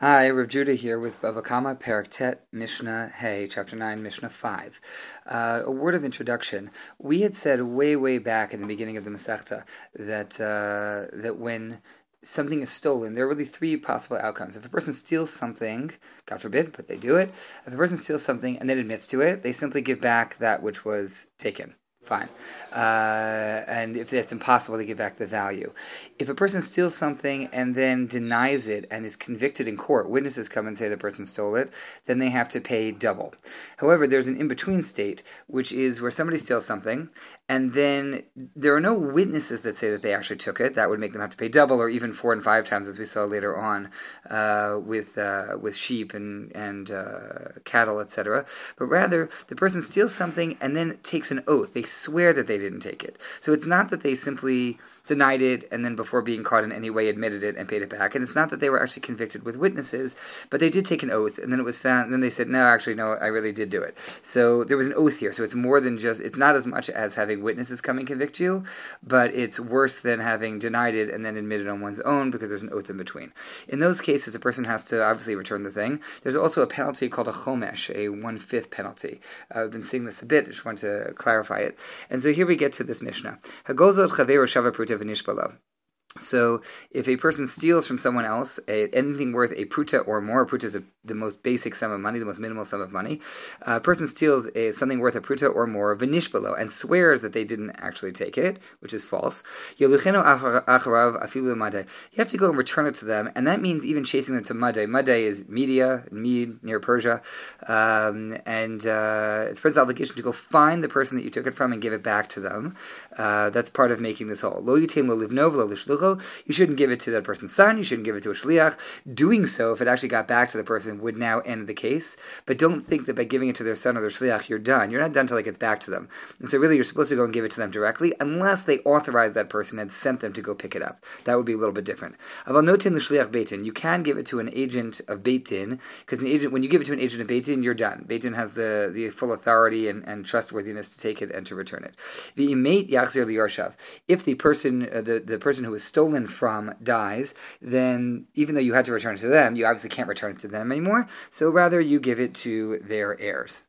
Hi, Rav Judah here with Bavakama, Perek Tet, Mishnah, Hey, Chapter 9, Mishnah 5. A word of introduction. We had said way back in the beginning of the Masechta that when something is stolen, there are really three possible outcomes. If a person steals something, God forbid, but they do it. If a person steals something and then admits to it, they simply give back that which was taken. Fine. And if it's impossible to give back the value. If a person steals something and then denies it and is convicted in court, witnesses come and say the person stole it, then they have to pay double. However, there's an in-between state, which is where somebody steals something, and then there are no witnesses that say that they actually took it. That would make them have to pay double or even 4 and 5 times, as we saw later on with sheep and cattle, etc. But rather, the person steals something and then takes an oath. They swear that they didn't take it. So it's not that they simply denied it and then before being caught in any way admitted it and paid it back. And it's not that they were actually convicted with witnesses, but they did take an oath and then it was found, and then they said, no, I really did do it. So there was an oath here. So it's more than just, it's not as much as having witnesses come and convict you, but it's worse than having denied it and then admitted on one's own because there's an oath in between. In those cases, a person has to obviously return the thing. There's also a penalty called a chomesh, a 1/5 penalty. I've been seeing this a bit. I just want to clarify it. And so here we get to this Mishnah. So if a person steals from someone else anything worth a pruta or more, pruta is the most basic sum of money, the most minimal sum of money, a person steals something worth a pruta or more, v'nishbalo, and swears that they didn't actually take it, which is false. You have to go and return it to them, and that means even chasing them to Madai. Madai is Mede, near Persia, and it's Prince's obligation to go find the person that you took it from and give it back to them. That's part of making this whole. Lo yutein lo livnov lo lishlucho. You shouldn't give it to that person's son. You shouldn't give it to a shliach. Doing so, if it actually got back to the person, would now end the case. But don't think that by giving it to their son or their shliach, you're done. You're not done until it gets back to them. And so really, you're supposed to go and give it to them directly, unless they authorized that person and sent them to go pick it up. That would be a little bit different. Aval notin the shliach beitin. You can give it to an agent of beitin, because when you give it to an agent of beitin, you're done. Beitin has the full authority and trustworthiness to take it and to return it. The imate Yachzer Liyarshav. If the person, the person who is stolen from dies, then even though you had to return it to them, you obviously can't return it to them anymore, so rather you give it to their heirs.